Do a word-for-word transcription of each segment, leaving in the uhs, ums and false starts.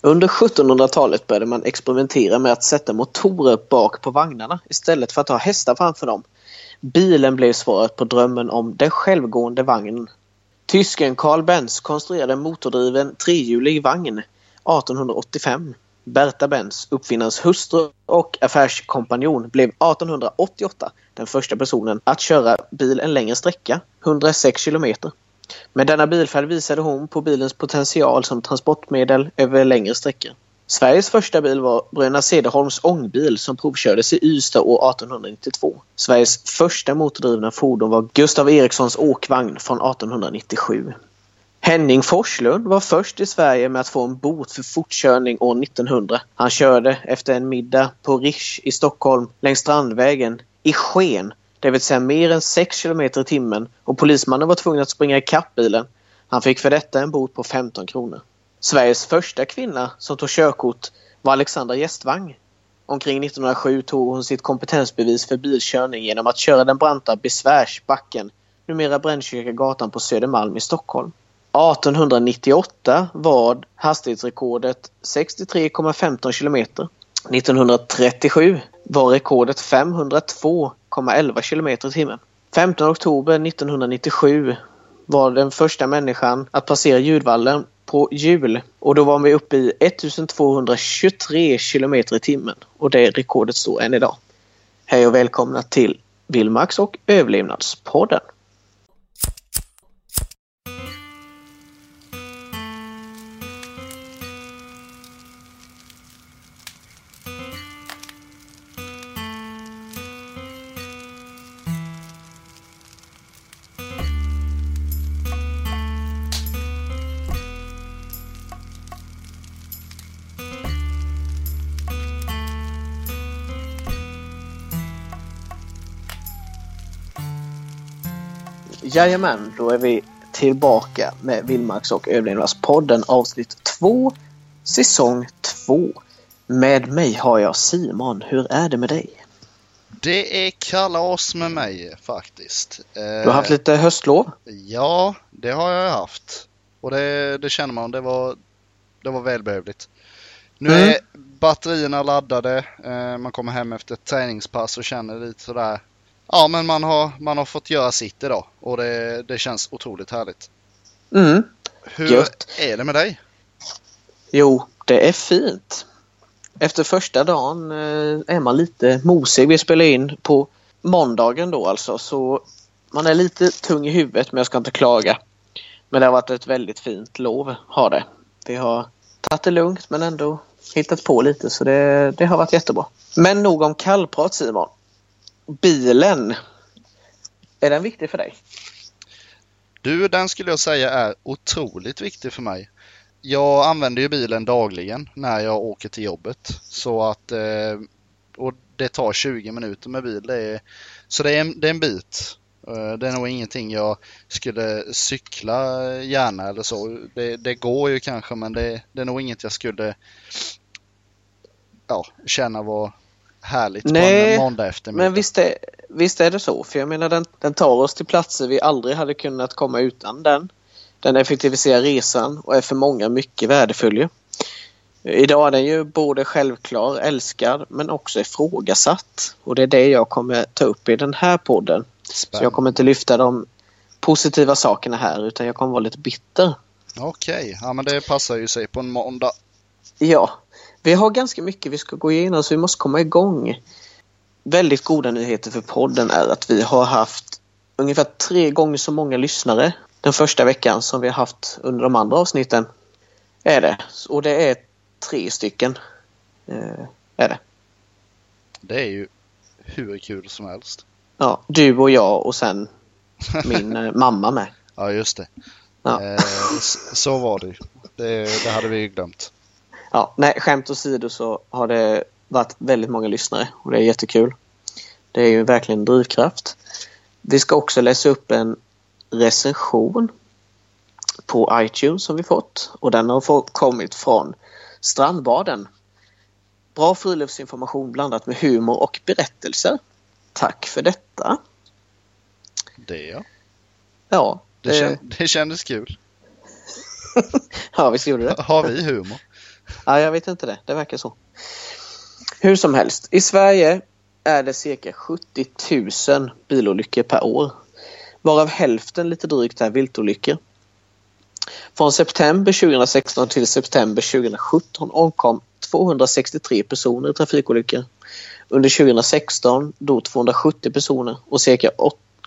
Under sjuttonhundratalet började man experimentera med att sätta motorer bak på vagnarna istället för att ha hästar framför dem. Bilen blev svaret på drömmen om den självgående vagnen. Tysken Karl Benz konstruerade en motordriven trehjulig vagn arton åttiofem. Bertha Benz, uppfinnarens hustru och affärskompanjon, blev arton åttioåtta den första personen att köra bil en längre sträcka, hundrasex kilometer. Med denna bilfärd visade hon på bilens potential som transportmedel över längre sträckor. Sveriges första bil var Bröna Sederholms ångbil som provkördes i Ystad år arton nittiotvå. Sveriges första motordrivna fordon var Gustav Erikssons åkvagn från arton nittiosju. Henning Forslund var först i Sverige med att få en bot för fortkörning år nittonhundra. Han körde efter en middag på Rish i Stockholm längs Strandvägen i sken, det vill säga mer än sex kilometer i timmen, och polismannen var tvungen att springa ikapp bilen. Han fick för detta en bot på femton kronor. Sveriges första kvinna som tog körkort var Alexandra Gästvang. Omkring nittonhundrasju tog hon sitt kompetensbevis för bilkörning genom att köra den branta Besvärsbacken, numera Brännkyrka gatan på Södermalm i Stockholm. arton nittioåtta var hastighetsrekordet sextiotre komma femton kilometer. nittonhundratrettiosju var rekordet femhundratvå komma elva kilometer i timmen. femtonde oktober nittonhundranittiosju var den första människan att passera Ljudvallen på jul, och då var vi uppe i ettusentvåhundratjugotre kilometer i timmen, och det rekordet står än idag. Hej och välkomna till Vilmax och Överlevnadspodden. Jajamän, då är vi tillbaka med Vilmax och Överlevnadspodden avsnitt två, säsong två. Med mig har jag Simon. Hur är det med dig? Det är kalas med mig faktiskt. Du har haft lite höstlov? Ja, det har jag haft. Och det, det känner man, det var, det var välbehövligt. Nu mm. är batterierna laddade, man kommer hem efter ett träningspass och känner lite sådär. Ja, men man har, man har fått göra sitt idag, och det, det känns otroligt härligt. Mm. Hur Gött. Är det med dig? Jo, det är fint. Efter första dagen eh, är man lite mosig. Vi spelar in på måndagen då alltså, så man är lite tung i huvudet, men jag ska inte klaga. Men det har varit ett väldigt fint lov, har det. Vi har tagit det lugnt men ändå hittat på lite, så det, det har varit jättebra. Men nog om kallprat, Simon. Bilen, är den viktig för dig? Du, den skulle jag säga är otroligt viktig för mig. Jag använder ju bilen dagligen när jag åker till jobbet. Så att, och det tar tjugo minuter med bil. Det är, så det är, en, det är en bit. Det är nog ingenting jag skulle cykla gärna eller så. Det, det går ju kanske, men det, det är nog inget jag skulle ja, känna var... härligt. Nej, på en måndag eftermiddag. Men visst är, visst är det så. För jag menar, den, den tar oss till platser vi aldrig hade kunnat komma utan den. Den effektiviserar resan och är för många mycket värdefull. Idag är den ju både självklar, älskad, men också ifrågasatt. Och det är det jag kommer ta upp i den här podden. Spännande. Så jag kommer inte lyfta de positiva sakerna här, utan jag kommer vara lite bitter. Okej, okay. Ja, men det passar ju sig på en måndag. Ja. Vi har ganska mycket vi ska gå igenom, så vi måste komma igång. Väldigt goda nyheter för podden är att vi har haft ungefär tre gånger så många lyssnare den första veckan som vi har haft under de andra avsnitten. Är det. Och det är tre stycken. Eh, är det. Det är ju hur kul som helst. Ja, du och jag och sen min mamma med. Ja, just det. Ja. Eh, så var det. det. Det hade vi ju glömt. Ja, nej, skämt åsido så har det varit väldigt många lyssnare, och det är jättekul. Det är ju verkligen en drivkraft. Vi ska också läsa upp en recension på iTunes som vi fått, och den har kommit från Strandbaden. Bra friluftsinformation blandat med humor och berättelser. Tack för detta. Det är ja. Det, det kändes kul. Ja, vi gjorde det. Har vi humor? Ja, jag vet inte det. Det verkar så. Hur som helst. I Sverige är det cirka sjuttio tusen bilolyckor per år. Varav hälften lite drygt är viltolyckor. Från september tjugohundrasexton till september tjugohundrasjutton omkom tvåhundrasextiotre personer i trafikolyckor. Under tjugohundrasexton dog tvåhundrasjuttio personer och cirka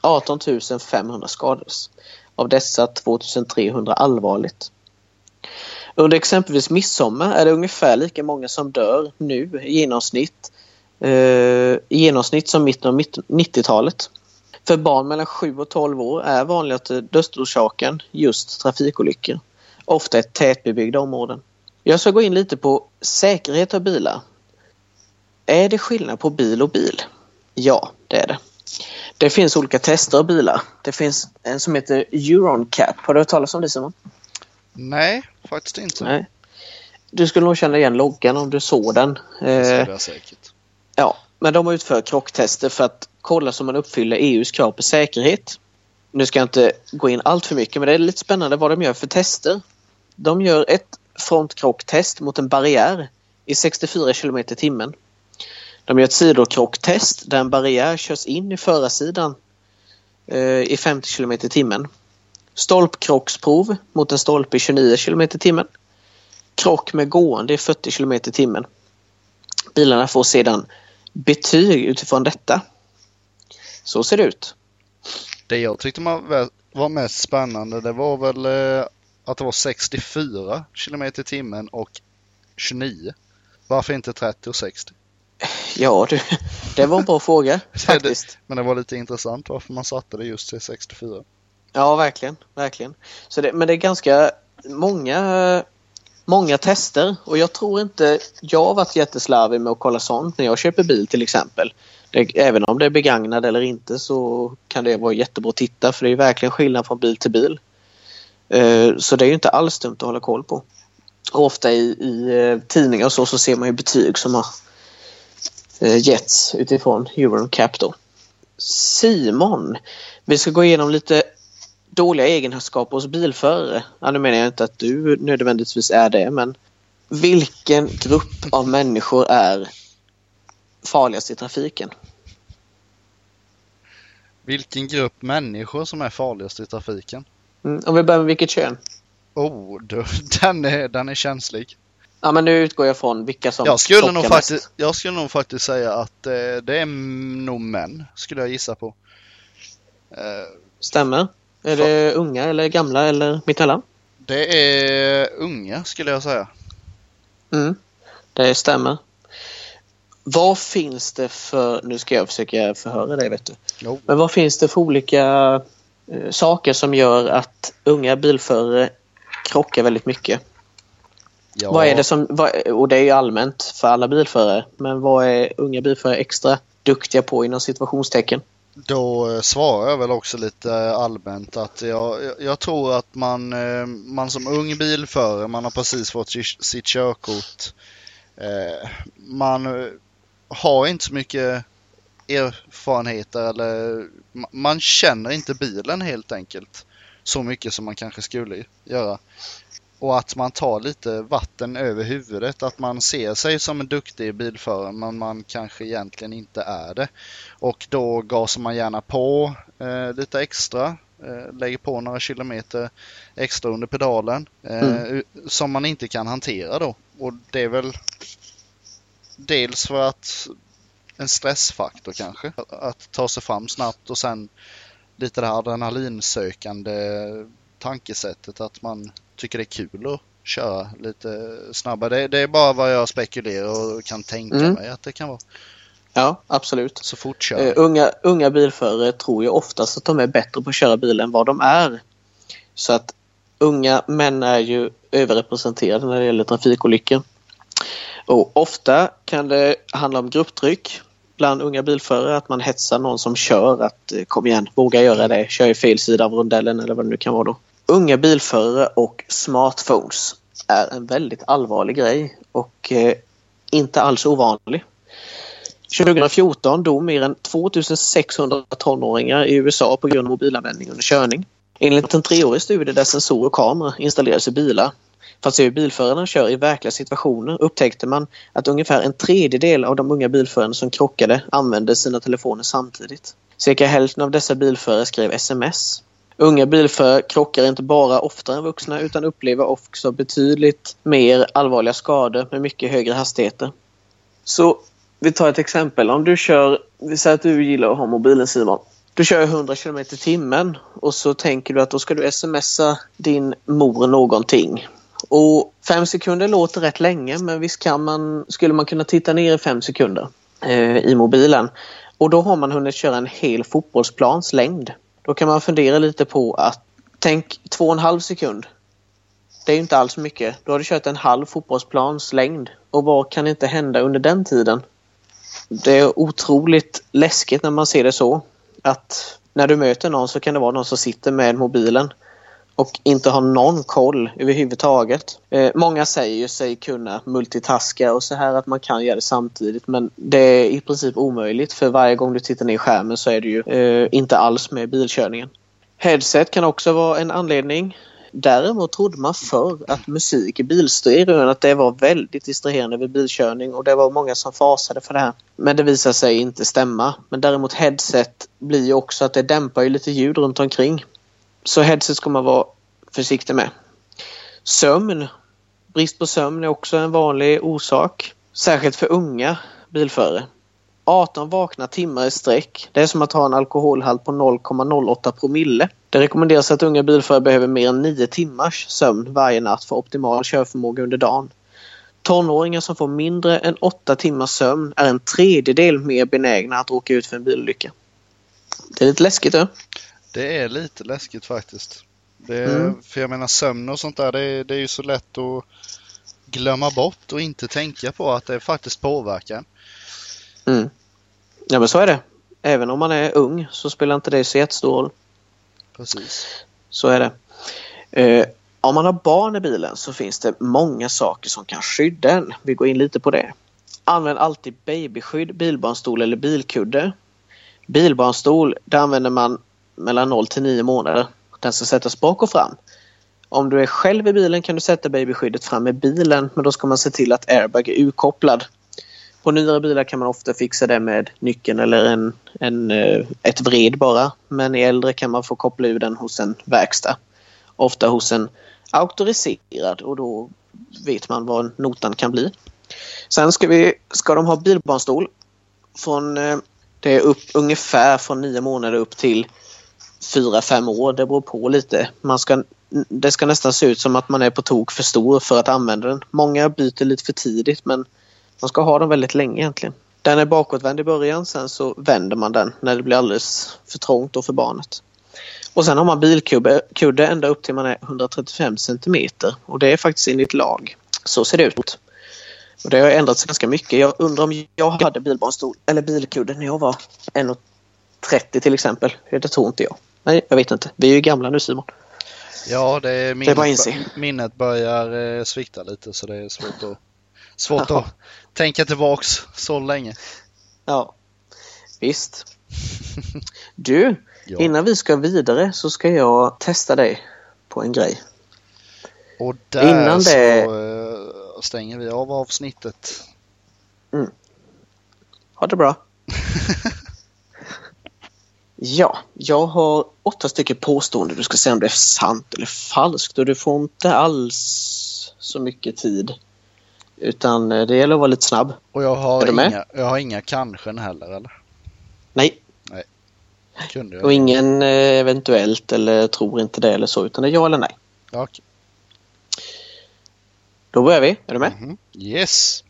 arton tusen femhundra skadades. Av dessa två tusen trehundra allvarligt. Under exempelvis midsommar är det ungefär lika många som dör nu i genomsnitt, eh, i genomsnitt som mitten av nittiotalet. För barn mellan sju och tolv år är vanligaste dödsorsaken just trafikolyckor. Ofta i tätbebyggda områden. Jag ska gå in lite på säkerhet av bilar. Är det skillnad på bil och bil? Ja, det är det. Det finns olika tester av bilar. Det finns en som heter Euro N C A P. Har du hört talas om det, Simon? Nej, faktiskt inte. Nej. Du skulle nog känna igen loggan om du såg den. Det ska det säkert. Ja, men de har utfört krocktester för att kolla så man uppfyller E U:s krav på säkerhet. Nu ska jag inte gå in allt för mycket, men det är lite spännande vad de gör för tester. De gör ett frontkrocktest mot en barriär i sextiofyra kilometer i timmen. De gör ett sidokrocktest där en barriär körs in i förarsidan eh, i femtio kilometer i timmen. Stolpkrocksprov mot en stolpe i tjugonio kilometer i timmen. Krock med gående i fyrtio kilometer i timmen. Bilarna får sedan betyg utifrån detta. Så ser det ut. Det jag tyckte man var mest spännande, det var väl att det var sextiofyra kilometer i timmen och tjugonio. Varför inte trettio och sextio? Ja, du, det var en bra fråga faktiskt. Men det var lite intressant varför man satte det just till sextiofyra. Ja, verkligen, verkligen. Så det, men det är ganska många, många tester. Och jag tror inte, jag har varit jätteslarvig med att kolla sånt när jag köper bil till exempel. Det, även om det är begagnad eller inte så kan det vara jättebra att titta. För det är verkligen skillnad från bil till bil. Uh, så det är ju inte alls dumt att hålla koll på. Och ofta i, i tidningar och så, så ser man ju betyg som har getts utifrån Euro N C A P då. Simon, vi ska gå igenom lite dåliga egenskaper hos bilförare. Ja, nu menar jag inte att du nödvändigtvis är det, men vilken grupp av människor är farligast i trafiken? Vilken grupp människor som är farligast i trafiken? Mm, om vi börjar med vilket kön? Oh, du, den är, den är känslig. Ja, men nu utgår jag från vilka som... Jag skulle, nog faktiskt, jag skulle nog faktiskt säga att eh, det är nog män, skulle jag gissa på. Eh, Stämmer. Är för... det unga eller gamla eller mittemellan? Det är unga, skulle jag säga. Mm, det stämmer. Vad finns det för... Nu ska jag försöka förhöra dig, vet du. Jo. Men vad finns det för olika eh, saker som gör att unga bilförare krockar väldigt mycket? Ja. Vad är det som, och det är ju allmänt för alla bilförare, men vad är unga bilförare extra duktiga på inom situationstecken? Då svarar jag väl också lite allmänt att jag, jag tror att man, man som ung bilförare, man har precis fått sitt körkort, man har inte så mycket erfarenheter eller man känner inte bilen helt enkelt så mycket som man kanske skulle göra. Och att man tar lite vatten över huvudet. Att man ser sig som en duktig bilförare men man kanske egentligen inte är det. Och då gasar man gärna på eh, lite extra. Eh, lägger på några kilometer extra under pedalen. Eh, mm. Som man inte kan hantera då. Och det är väl dels för att en stressfaktor kanske. Att, att ta sig fram snabbt och sen lite det här adrenalinsökande tankesättet att man tycker det är kul att köra lite snabbare. Det, det är bara vad jag spekulerar och kan tänka mm. mig att det kan vara. Ja, absolut. Så fort kör. Uh, unga, unga bilförare tror ju oftast att de är bättre på att köra bilen än vad de är. Så att unga män är ju överrepresenterade när det gäller trafikolyckor. Och ofta kan det handla om grupptryck bland unga bilförare, att man hetsar någon som kör att kom igen, våga göra det, kör i fel sida av rondellen eller vad det nu kan vara då. Unga bilförare och smartphones är en väldigt allvarlig grej och eh, inte alls ovanlig. tjugohundrafjorton dog mer än tvåtusensexhundra tonåringar i U S A på grund av mobilanvändning under körning. Enligt en treårig studie där sensor och kamera installerades i bilar för att se hur bilförarna kör i verkliga situationer upptäckte man att ungefär en tredjedel av de unga bilförarna som krockade använde sina telefoner samtidigt. Cirka hälften av dessa bilförare skrev sms. Unga bilförare krockar inte bara oftare än vuxna utan upplever också betydligt mer allvarliga skador med mycket högre hastigheter. Så vi tar ett exempel. Om du kör, vi säger att du gillar att ha mobilen Simon. Du kör hundra kilometer i timmen och så tänker du att då ska du smsa din mor någonting. Och fem sekunder låter rätt länge men visst kan man, skulle man kunna titta ner i fem sekunder eh, i mobilen. Och då har man hunnit köra en hel fotbollsplans längd. Då kan man fundera lite på att tänk två och en halv sekund. Det är ju inte alls mycket. Då har du kört en halv fotbollsplans längd. Och vad kan inte hända under den tiden? Det är otroligt läskigt när man ser det så. Att när du möter någon så kan det vara någon som sitter med mobilen och inte har någon koll överhuvudtaget. Eh, många säger ju sig kunna multitaska och så här att man kan göra det samtidigt. Men det är i princip omöjligt för varje gång du tittar ner i skärmen så är det ju eh, inte alls med bilkörningen. Headset kan också vara en anledning. Däremot trodde man förr att musik i bilstereon att det var väldigt distraherande vid bilkörning och det var många som fasade för det här. Men det visar sig inte stämma. Men däremot headset blir ju också att det dämpar ju lite ljud runt omkring. Så headset ska man vara försiktig med. Sömn. Brist på sömn är också en vanlig orsak. Särskilt för unga bilförare. arton vakna timmar i sträck. Det är som att ha en alkoholhalt på noll komma noll åtta promille. Det rekommenderas att unga bilförare behöver mer än nio timmars sömn varje natt för optimal körförmåga under dagen. Tonåringar som får mindre än åtta timmars sömn är en tredjedel mer benägna att åka ut för en bilolycka. Det är lite läskigt, ja. Det är lite läskigt faktiskt. Det är, mm. För jag menar sömn och sånt där, det är, det är ju så lätt att glömma bort och inte tänka på att det faktiskt påverkar. Mm. Ja, men så är det. Även om man är ung så spelar inte det så jättestor roll. Precis. Så är det. Eh, om man har barn i bilen så finns det många saker som kan skydda en. Vi går in lite på det. Använd alltid babyskydd, bilbarnstol eller bilkudde. Bilbarnstol, där använder man mellan noll till nio månader. Den ska sättas bak och fram. Om du är själv i bilen kan du sätta babyskyddet fram i bilen, men då ska man se till att airbag är urkopplad. På nyare bilar kan man ofta fixa det med nyckeln eller en, en, ett vred bara. Men i äldre kan man få koppla ur den hos en verkstad. Ofta hos en auktoriserad och då vet man vad notan kan bli. Sen ska, vi, ska de ha bilbarnstol. Från, det är upp, ungefär från nio månader upp till fyra, fem år. Det beror på lite. Man ska, det ska nästan se ut som att man är på tok för stor för att använda den. Många byter lite för tidigt men man ska ha den väldigt länge egentligen. Den är bakåtvänd i början, sen så vänder man den när det blir alldeles för trångt och för barnet. Och sen har man bilkudde ända upp till man är hundratrettiofem centimeter. Och det är faktiskt enligt lag. Så ser det ut. Och det har ändrats ganska mycket. Jag undrar om jag hade bilbarnstol eller bilkudde när jag var en trettio till exempel. Det tror inte jag. Nej, jag vet inte. Vi är ju gamla nu Simon. Ja, det är minnet, det är minnet börjar eh, svikta lite så det är svårt att... Svårt att ja. tänka tillbaks så länge. Ja, visst. Du, ja. Innan vi ska vidare så ska jag testa dig på en grej. Och där innan det... så stänger vi av avsnittet. Mm. Ha det bra. Ja, jag har åtta stycken påståenden. Du ska säga om det är sant eller falskt. Och du får inte alls så mycket tid. Utan det gäller att vara lite snabb. Och jag har, inga, jag har inga kanske heller, eller? Nej. Nej. Kunde jag. Och ingen eventuellt eller tror inte det eller så. Utan det är ja eller nej. Ja, okej. Då börjar vi. Är du med? Mm-hmm. Yes.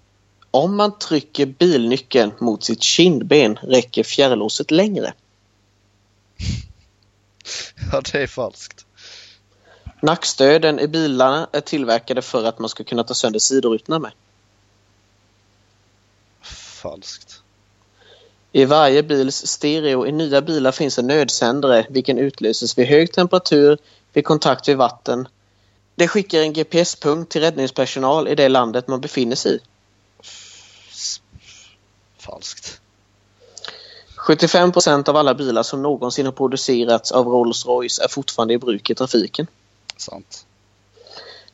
Om man trycker bilnyckeln mot sitt kindben räcker fjärrlåset längre. Ja, det är falskt. Nackstöden i bilarna är tillverkade för att man ska kunna ta sönder sidorutorna med. Falskt. I varje bils stereo i nya bilar finns en nödsändare vilken utlöses vid hög temperatur, vid kontakt vid vatten. Det skickar en G P S-punkt till räddningspersonal i det landet man befinner sig i. Falskt. sjuttiofem procent av alla bilar som någonsin har producerats av Rolls-Royce är fortfarande i bruk i trafiken. Sant.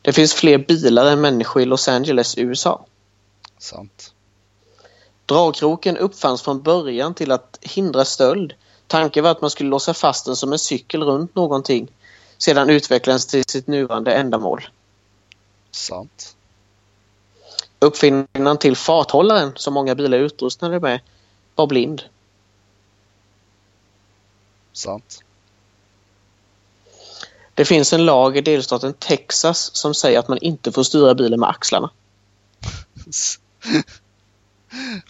Det finns fler bilar än människor i Los Angeles, U S A. Sant. Dragkroken uppfanns från början till att hindra stöld. Tanken var att man skulle låsa fast den som en cykel runt någonting. Sedan utvecklades till sitt nuvarande ändamål. Sant. Uppfinnaren till farthållaren, som många bilar utrustade med, var blind. Sant. Det finns en lag i delstaten Texas som säger att man inte får styra bilen med axlarna.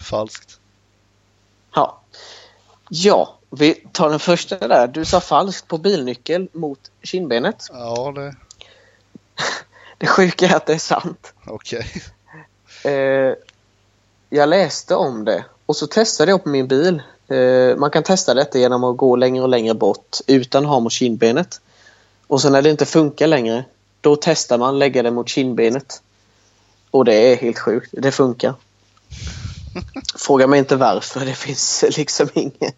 Falskt. Ja. Ja, vi tar den första där. Du sa falskt på bilnyckel mot kindbenet. Ja, det... Det sjuka är att det är sant. Okej. Okay. Eh, jag läste om det och så testade jag på min bil. Eh, man kan testa detta genom att gå längre och längre bort utan att ha mot kindbenet. Och sen när det inte funkar längre, då testar man att lägga det mot kindbenet. Och det är helt sjukt. Det funkar. Fråga mig inte varför. Det finns liksom inget.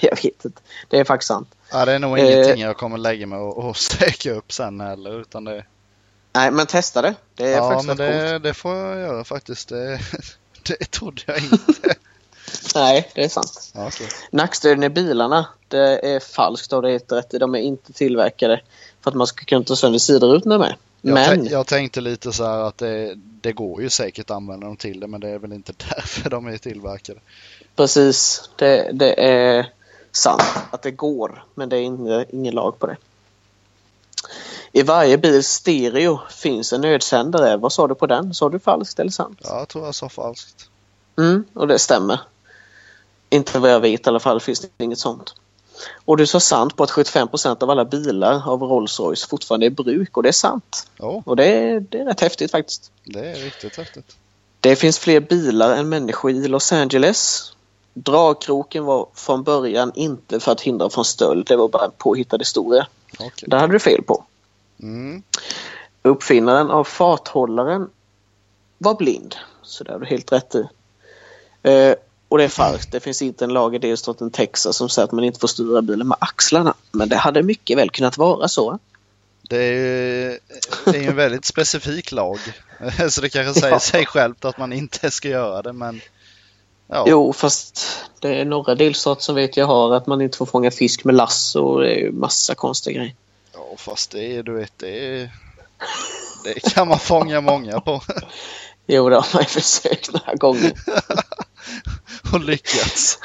Jag vet inte. Det är faktiskt sant. Ja, det är nog eh, ingenting jag kommer lägga mig och, och söka upp sen heller. Utan det... Nej, men testa det. Det är ja, faktiskt men det, det får jag göra faktiskt. Det, det trodde jag inte. Nej, det är sant. Ja, okay. Nackstöden i bilarna, det är falskt och det är rätt. De är inte tillverkade för att man ska kunna ta sönder sidorutna med. Jag, men... t- jag tänkte lite så här att det, det går ju säkert att använda dem till det, men det är väl inte därför de är tillverkade. Precis, det, det är sant att det går, men det är ingen, ingen lag på det. I varje bils stereo finns en nödsändare. Vad sa du på den? Sa du falskt eller sant? Ja, jag tror jag sa falskt. Mm, och det stämmer. Inte vad jag vet i alla fall finns det inget sånt. Och du sa sant på att sjuttiofem procent av alla bilar av Rolls-Royce fortfarande är i bruk. Och det är sant. Oh. Och det är, det är rätt häftigt faktiskt. Det är riktigt häftigt. Det finns fler bilar än människor i Los Angeles. Dragkroken var från början inte för att hindra från stöld. Det var bara en påhittad historia. Okay. Där hade du fel på. Mm. Uppfinnaren av farthållaren var blind. Så där har du helt rätt i. Eh, och det är falskt. Det finns inte en lag i delstaten Texas som säger att man inte får styra bilen med axlarna. Men det hade mycket väl kunnat vara så. Det är ju det är en väldigt specifik lag. Så det kanske säger ja. sig självt att man inte ska göra det. Men, ja. Jo, fast det är några delstater som vet jag har att man inte får fånga fisk med lasso. Och det är ju massa konstiga grejer. Ja, fast det är, du vet, det är... Det kan man fånga många på. Jo, det har man ju försökt några gånger. Och lyckats.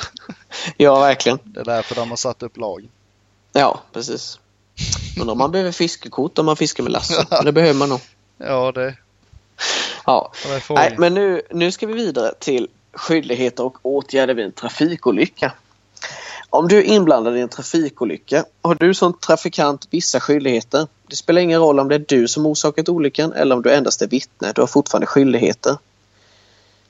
Ja, verkligen. Det är därför de har satt upp lag. Ja, precis. Men om man behöver fiskekort om man fiskar med lasso. Det behöver man nog. Ja, det... Ja, det Nej, men nu, nu ska vi vidare till skyldigheter och åtgärder vid en trafikolycka. Om du är inblandad i en trafikolycka har du som trafikant vissa skyldigheter. Det spelar ingen roll om det är du som orsakat olyckan eller om du endast är vittne. Du har fortfarande skyldigheter.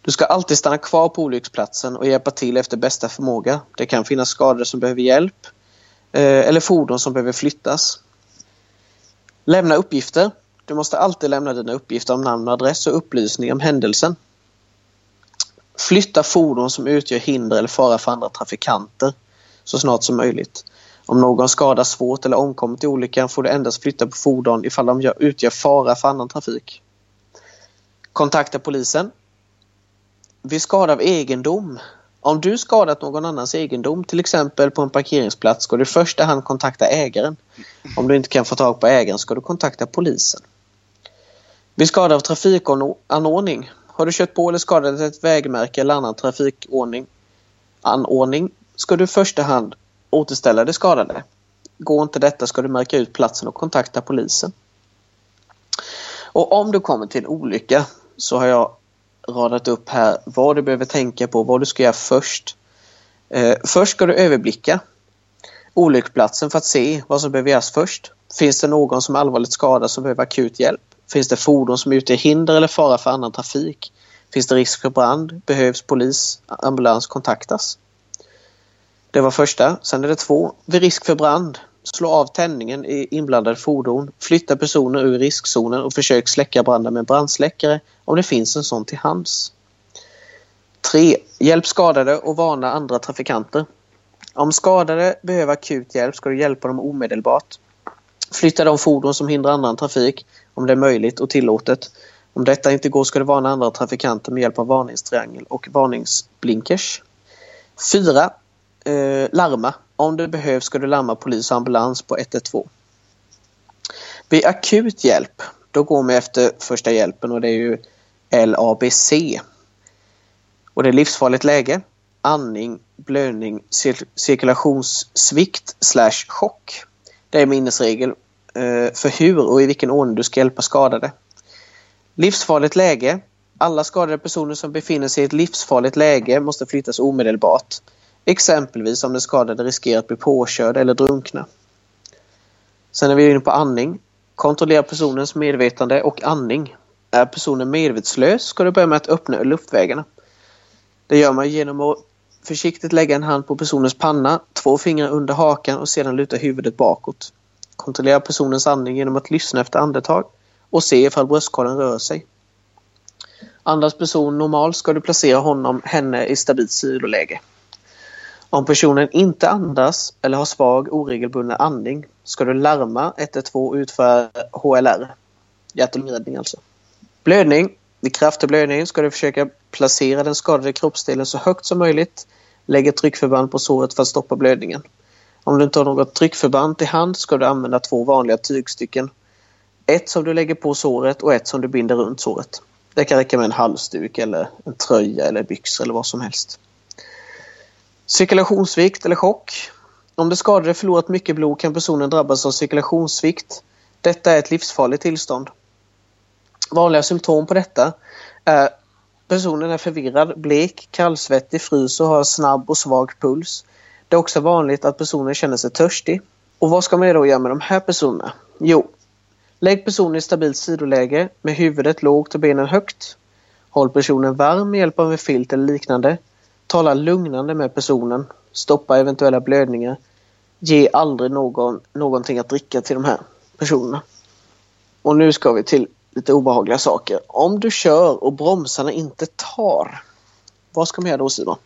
Du ska alltid stanna kvar på olycksplatsen och hjälpa till efter bästa förmåga. Det kan finnas skador som behöver hjälp eller fordon som behöver flyttas. Lämna uppgifter. Du måste alltid lämna dina uppgifter om namn, adress och upplysning om händelsen. Flytta fordon som utgör hinder eller fara för andra trafikanter så snart som möjligt. Om någon skadas svårt eller omkommit i olyckan får du endast flytta på fordon ifall de utgör fara för annan trafik. Kontakta polisen. Vid skada av egendom. Om du skadat någon annans egendom, till exempel på en parkeringsplats, ska du i första hand kontakta ägaren. Om du inte kan få tag på ägaren ska du kontakta polisen. Vid skada av trafikanordning. Har du kört på eller skadat ett vägmärke eller annan trafikanordning anordning, ska du i första hand återställa det skadade. Går inte detta ska du märka ut platsen och kontakta polisen. Och om du kommer till en olycka så har jag radat upp här vad du behöver tänka på, vad du ska göra först. Eh, först ska du överblicka olycksplatsen för att se vad som behöver göras först. Finns det någon som allvarligt skadas som behöver akut hjälp? Finns det fordon som är ute i hinder eller fara för annan trafik? Finns det risk för brand? Behövs polis, ambulans kontaktas? Det var första. Sen är det två. Vid risk för brand, slå av tändningen i inblandade fordon. Flytta personer ur riskzonen och försök släcka branden med en brandsläckare om det finns en sån till hands. Tre. Hjälp skadade och varna andra trafikanter. Om skadade behöver akut hjälp ska du hjälpa dem omedelbart. Flytta de fordon som hindrar annan trafik om det är möjligt och tillåtet. Om detta inte går ska du varna andra trafikanter med hjälp av varningstriangel och varningsblinkers. Fyra. Eh, larma. Om det behövs ska du larma polis och ambulans på ett ett två. Vid akut hjälp, då går man efter första hjälpen och det är ju L A B C. Och det är livsfarligt läge. Andning, blödning, cir- cirkulationssvikt slash chock. Det är minnesregel eh, för hur och i vilken ordning du ska hjälpa skadade. Livsfarligt läge. Alla skadade personer som befinner sig i ett livsfarligt läge måste flyttas omedelbart. Exempelvis om den skadade riskerar att bli påkörd eller drunkna. Sen är vi inne på andning. Kontrollera personens medvetande och andning. Är personen medvetslös ska du börja med att öppna luftvägarna. Det gör man genom att försiktigt lägga en hand på personens panna, två fingrar under hakan och sedan luta huvudet bakåt. Kontrollera personens andning genom att lyssna efter andetag och se ifall bröstkorgen rör sig. Andas person normalt ska du placera honom, henne i stabilt sidoläge. Om personen inte andas eller har svag oregelbunden andning ska du larma ett ett två och utföra H L R, hjärtmedling alltså. Blödning. Vid kraftig blödning ska du försöka placera den skadade kroppsdelen så högt som möjligt. Lägg ett tryckförband på såret för att stoppa blödningen. Om du inte har något tryckförband i hand ska du använda två vanliga tygstycken. Ett som du lägger på såret och ett som du binder runt såret. Det kan räcka med en halsduk eller en tröja eller byxor eller vad som helst. Cirkulationssvikt eller chock. Om det skadade förlorat mycket blod kan personen drabbas av cirkulationssvikt. Detta är ett livsfarligt tillstånd. Vanliga symptom på detta är personen är förvirrad, blek, kallsvettig, frys och har snabb och svag puls. Det är också vanligt att personen känner sig törstig. Och vad ska man då göra med de här personerna? Jo, lägg personen i stabilt sidoläge med huvudet lågt och benen högt. Håll personen varm med hjälp av en filt eller liknande. Tala lugnande med personen. Stoppa eventuella blödningar. Ge aldrig någon, någonting att dricka till de här personerna. Och nu ska vi till lite obehagliga saker. Om du kör och bromsarna inte tar, vad ska man göra då, Simon?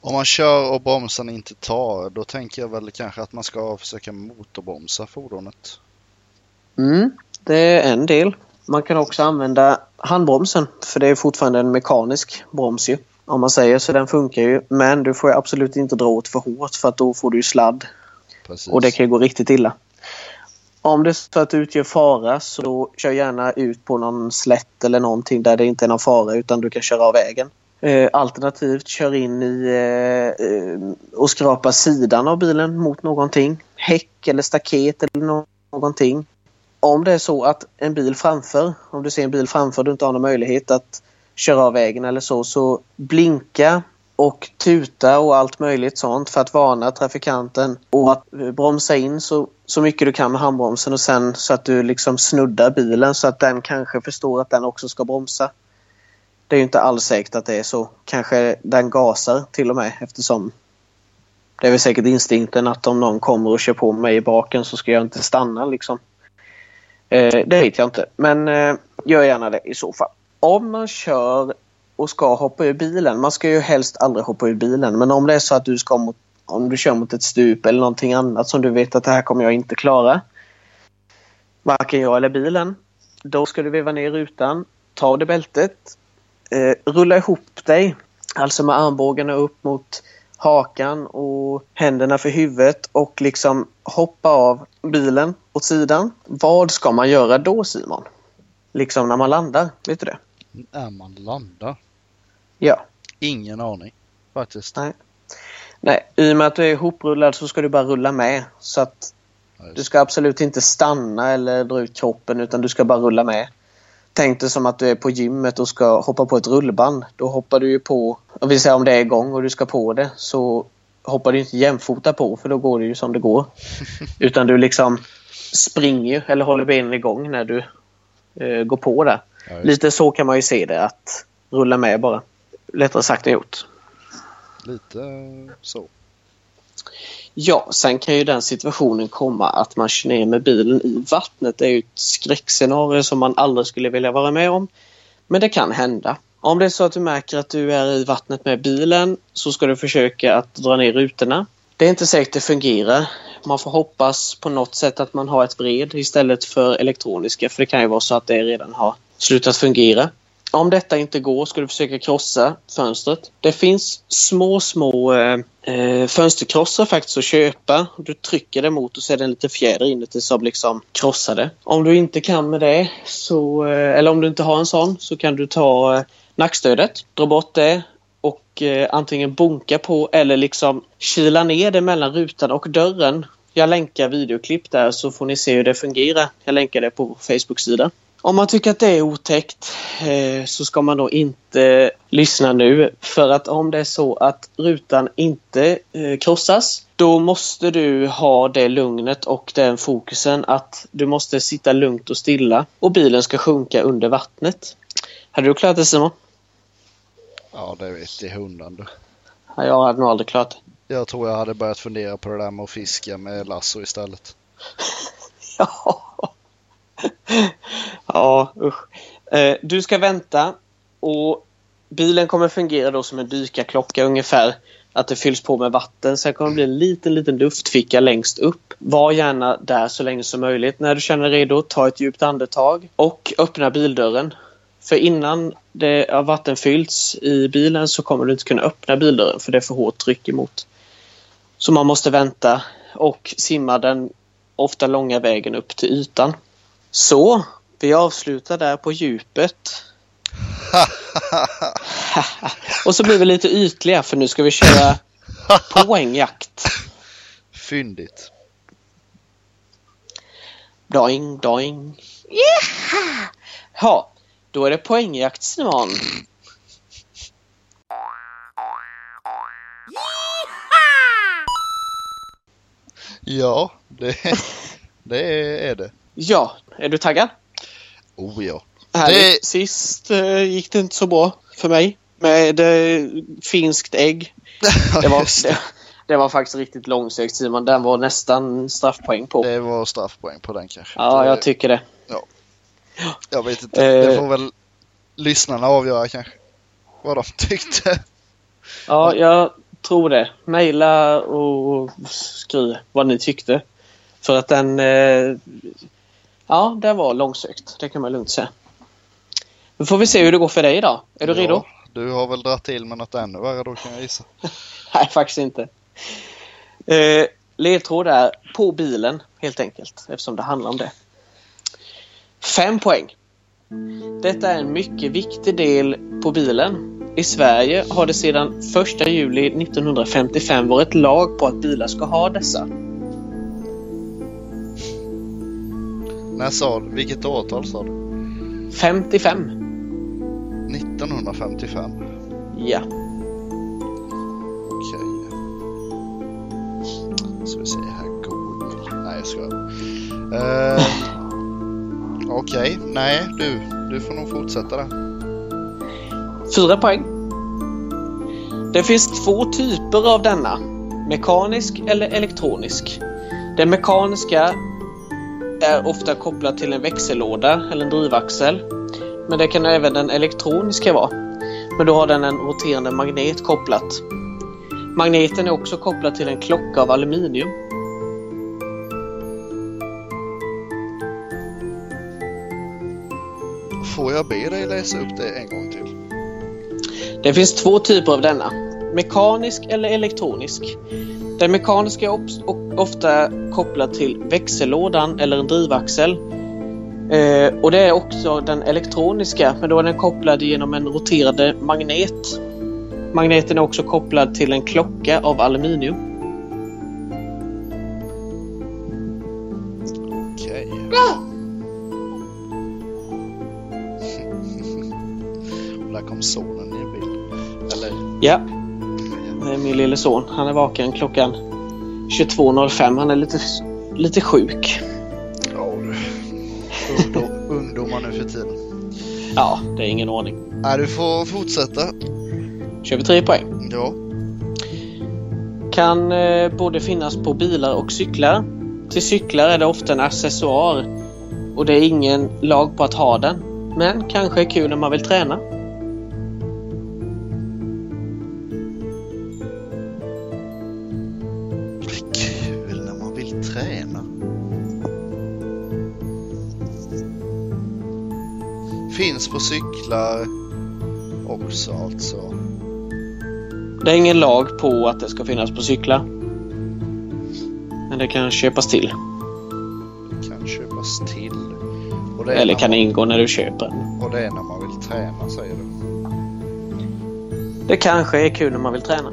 Om man kör och bromsarna inte tar, då tänker jag väl kanske att man ska försöka motorbromsa fordonet. Mm, det är en del. Man kan också använda handbromsen, för det är fortfarande en mekanisk broms ju, om man säger så, den funkar ju. Men du får absolut inte dra åt för hårt, för att då får du ju sladd. Precis. Och det kan ju gå riktigt illa. Om det är så att du utgör fara så kör gärna ut på någon slätt eller någonting där det inte är någon fara utan du kan köra av vägen. Eh, alternativt kör in i eh, och skrapa sidan av bilen mot någonting. Häck eller staket eller no- någonting. Om det är så att en bil framför, om du ser en bil framför och du inte har någon möjlighet att köra av vägen eller så, så blinka och tuta och allt möjligt sånt för att varna trafikanten och att bromsa in så, så mycket du kan med handbromsen och sen så att du liksom snuddar bilen så att den kanske förstår att den också ska bromsa. Det är ju inte alls säkert att det är så. Kanske den gasar till och med, eftersom det är väl säkert instinkten att om någon kommer och kör på mig i baken så ska jag inte stanna liksom. Eh, det vet jag inte, men eh, gör gärna det i så fall. Om man kör och ska hoppa ur bilen. Man ska ju helst aldrig hoppa ur bilen. Men om det är så att du ska mot, om du kör mot ett stup eller någonting annat som du vet att det här kommer jag inte klara. Varken jag eller bilen. Då ska du veva ner rutan. Ta av dig bältet. Eh, rulla ihop dig. Alltså med armbågarna upp mot hakan och händerna för huvudet. Och liksom hoppa av bilen åt sidan. Vad ska man göra då, Simon? Liksom när man landar, vet du det? När man landar? Ja. Ingen aning faktiskt. Nej. Nej, i och med att du är ihoprullad så ska du bara rulla med. Så att Nej. Du ska absolut inte stanna eller dra ut kroppen, utan du ska bara rulla med. Tänk dig som att du är på gymmet och ska hoppa på ett rullband. Då hoppar du ju på, om vi säger om det är igång och du ska på det, så hoppar du inte jämfota på, för då går det ju som det går. Utan du liksom springer eller håller benen igång när du eh, går på det. Ja, lite så kan man ju se det, att rulla med bara. Lättare sagt än gjort. Lite så. Ja, sen kan ju den situationen komma att man kör ner med bilen i vattnet. Det är ju ett skräckscenario som man aldrig skulle vilja vara med om. Men det kan hända. Om det är så att du märker att du är i vattnet med bilen så ska du försöka att dra ner rutorna. Det är inte säkert det fungerar. Man får hoppas på något sätt att man har ett bred istället för elektroniska, för det kan ju vara så att det redan har slutat fungera. Om detta inte går ska du försöka krossa fönstret. Det finns små, små eh, fönsterkrossar faktiskt att köpa. Du trycker det mot och så är det en liten fjäder inuti som liksom krossar det. Om du inte kan med det, så, eller om du inte har en sån, så kan du ta eh, nackstödet, dra bort det och eh, antingen bunka på eller liksom kyla ner det mellan rutan och dörren. Jag länkar videoklipp där så får ni se hur det fungerar. Jag länkar det på vår Facebook-sida. Om man tycker att det är otäckt eh, så ska man då inte lyssna nu, för att om det är så att rutan inte eh, krossas, då måste du ha det lugnet och den fokusen att du måste sitta lugnt och stilla och bilen ska sjunka under vattnet. Hade du klarat det, Simon? Ja, det vet jag hundan. Ja, jag hade nog aldrig klarat det. Jag tror jag hade börjat fundera på det där med att fiska med lasso istället. Ja. Ja, usch. Eh, du ska vänta och bilen kommer fungera då som en dykarklocka ungefär, att det fylls på med vatten. Sen kommer det bli en liten, liten luftficka längst upp. Var gärna där så länge som möjligt. När du känner dig redo, ta ett djupt andetag och öppna bildörren. För innan det har vatten fyllts i bilen så kommer du inte kunna öppna bildörren, för det är för hårt tryck emot. Så man måste vänta och simma den ofta långa vägen upp till ytan. Så, vi avslutar där på djupet. Och så blir vi lite ytliga, för nu ska vi köra poängjakt. Fyndigt. Doing, doing. Yeah! Ja, då är det poängjakt, Simon. Ja, det, det är det. Ja, är du taggad? Oh ja. Det... Sist eh, gick det inte så bra för mig med eh, finskt ägg. Det var, det, det var faktiskt riktigt långsökt, Simon. Den var nästan straffpoäng på. Det var straffpoäng på den kanske. Ja, det... jag tycker det. Ja. Jag vet inte, eh... det får väl lyssnarna avgöra kanske vad de tyckte. Ja, jag tror det. Maila och skriv vad ni tyckte. För att den... Eh... Ja, det var långsökt. Det kan man lugnt säga. Nu får vi se hur det går för dig idag. Är du ja, redo? Du har väl dratt till med något ännu värre, då kan jag gissa. Nej, faktiskt inte. Eh, ledtråd är på bilen, helt enkelt. Eftersom det handlar om det. Fem poäng. Detta är en mycket viktig del på bilen. I Sverige har det sedan första juli nittonhundrafemtiofem varit lag på att bilar ska ha dessa. När sa du? Vilket årtal sa du? femtiofem. nittonhundrafemtiofem? Ja. Okej. Okay. Så vi säger här Google. Nej, jag skojar. Uh, Okej, okay. Nej du. Du får nog fortsätta där. Fyra poäng. Det finns två typer av denna. Mekanisk eller elektronisk. Den mekaniska är ofta kopplad till en växellåda eller en drivaxel, men det kan även den elektroniska vara, men då har den en roterande magnet kopplat. Magneten är också kopplad till en klocka av aluminium. Får jag be dig läsa upp det en gång till? Det finns två typer av denna, mekanisk eller elektronisk. Den mekaniska är ofta kopplad till växellådan eller en drivaxel. Eh, och det är också den elektroniska, men då är den kopplad genom en roterande magnet. Magneten är också kopplad till en klocka av aluminium. Okej. Och där kom sonen i bild. Eller? Ja. Min lille son, han är vaken klockan tjugotvå noll fem. Han är lite, lite sjuk. Ja, ungdom, ungdomar nu för tiden. Ja, det är ingen ordning. Nej, du får fortsätta. tjugotre poäng. Ja. Kan eh, både finnas på bilar och cyklar. Till cyklar är det ofta en accessoar, och det är ingen lag på att ha den, men kanske är kul när man vill träna. finns på cyklar också alltså. Det är ingen lag på att det ska finnas på cyklar. Men det kan köpas till. Det kan köpas till. Och det eller kan man... ingå när du köper den. Och det är när man vill träna, säger du. Det kanske är kul när man vill träna.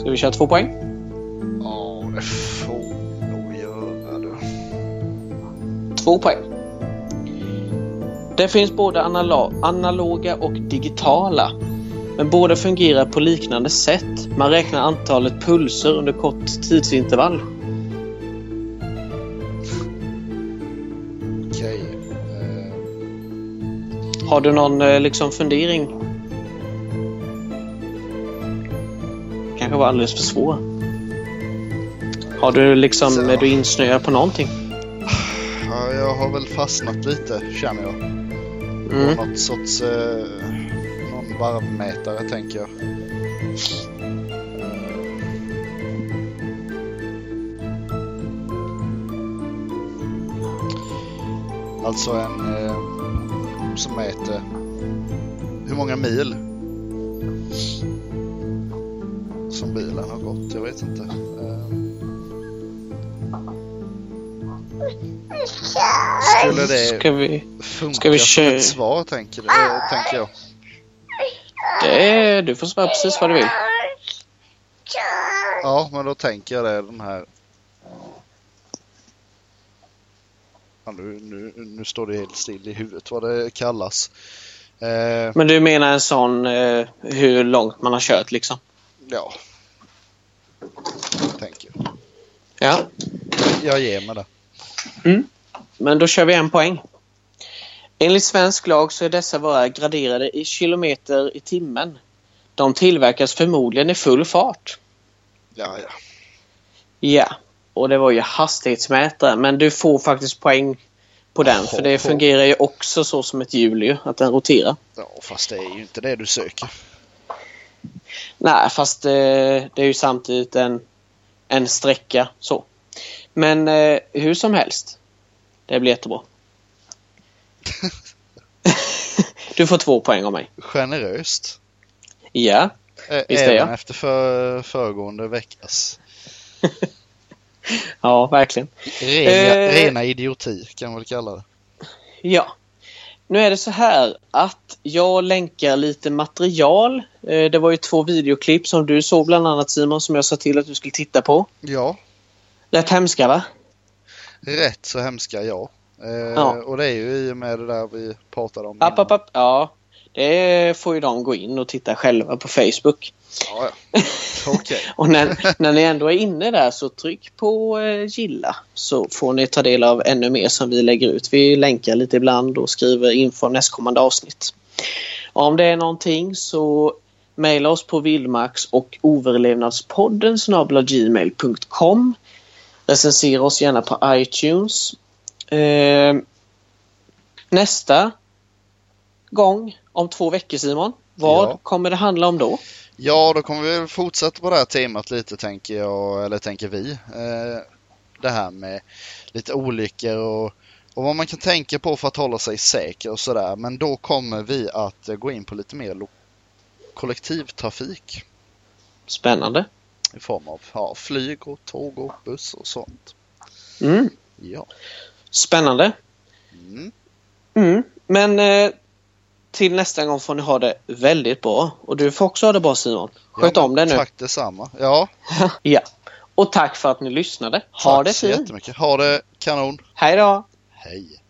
Ska vi köra två poäng? Ja, det får nog göra du. Två poäng. Det finns både analo- analoga och digitala. Men båda fungerar på liknande sätt. Man räknar antalet pulser under kort tidsintervall. Okej. Eh... Har du någon eh, liksom fundering? Kanske var alldeles för svår. Har du liksom, Så... är du insnöad på någonting? Ja, jag har väl fastnat lite, känner jag. Mm. Något sorts... Eh... varmmätare, tänker jag. Alltså en eh, som mäter hur många mil som bilen har gått, jag vet inte. Eh. Skulle det ska vi, funka ska vi som ett svar, tänker, du, tänker jag. Det är, du får svara precis vad du vill. Ja, men då tänker jag det, den här... Ja, nu, nu, nu står det helt still i huvudet vad det kallas. Eh... Men du menar en sån eh, hur långt man har kört liksom? Ja. Jag tänker. Ja. Jag ger mig det. Mm. Men då kör vi en poäng. Enligt svensk lag så är dessa vara graderade i kilometer i timmen. De tillverkas förmodligen i full fart. Ja, ja. Ja, och det var ju hastighetsmätare. Men du får faktiskt poäng på den. Oh, för det fungerar ju också så som ett hjul ju, att den roterar. Ja, fast det är ju inte det du söker. Nej, fast eh, det är ju samtidigt en, en sträcka. Så. Men eh, hur som helst, det blir jättebra. Du får två poäng av mig. Generöst. Ja, Ä- visst är jag. Även efter för- föregående veckas. Ja, verkligen. Rena, eh, rena idioti kan man väl kalla det. Ja. Nu är det så här att jag länkar lite material. Det var ju två videoklipp som du såg bland annat, Simon, som jag sa till att du skulle titta på. Ja. Rätt hemska, va? Rätt så hemska, ja. Eh, ja. Och det är ju i och med det där vi pratade om app, app, app. Ja, det får ju de gå in och titta själva på Facebook. Ja, ja. Okay. Och när, när ni ändå är inne där så tryck på eh, gilla. Så får ni ta del av ännu mer som vi lägger ut. Vi länkar lite ibland och skriver inför nästkommande avsnitt. Och om det är någonting så mejla oss på Vilmax och Överlevnadspodden snabel-a gmail punkt com. Recensera oss gärna på iTunes. Eh, nästa gång om två veckor, Simon, vad ja. kommer det handla om då? Ja, då kommer vi fortsätta på det här temat lite, tänker jag, eller tänker vi. Eh, det här med lite olyckor och, och vad man kan tänka på för att hålla sig säker och sådär. Men då kommer vi att gå in på lite mer lo- kollektivtrafik. Spännande. I form av ja, flyg och tåg och buss och sånt. Mm. Ja. Spännande. Mm. Mm. Men eh, till nästa gång får ni ha det väldigt bra. Och du får också ha det bra, Simon. Sköt ja, om det nu. Tack detsamma. Ja. Ja. Och tack för att ni lyssnade. Ha tack det fint. Tack så jättemycket. Ha det kanon. Hej då. Hej.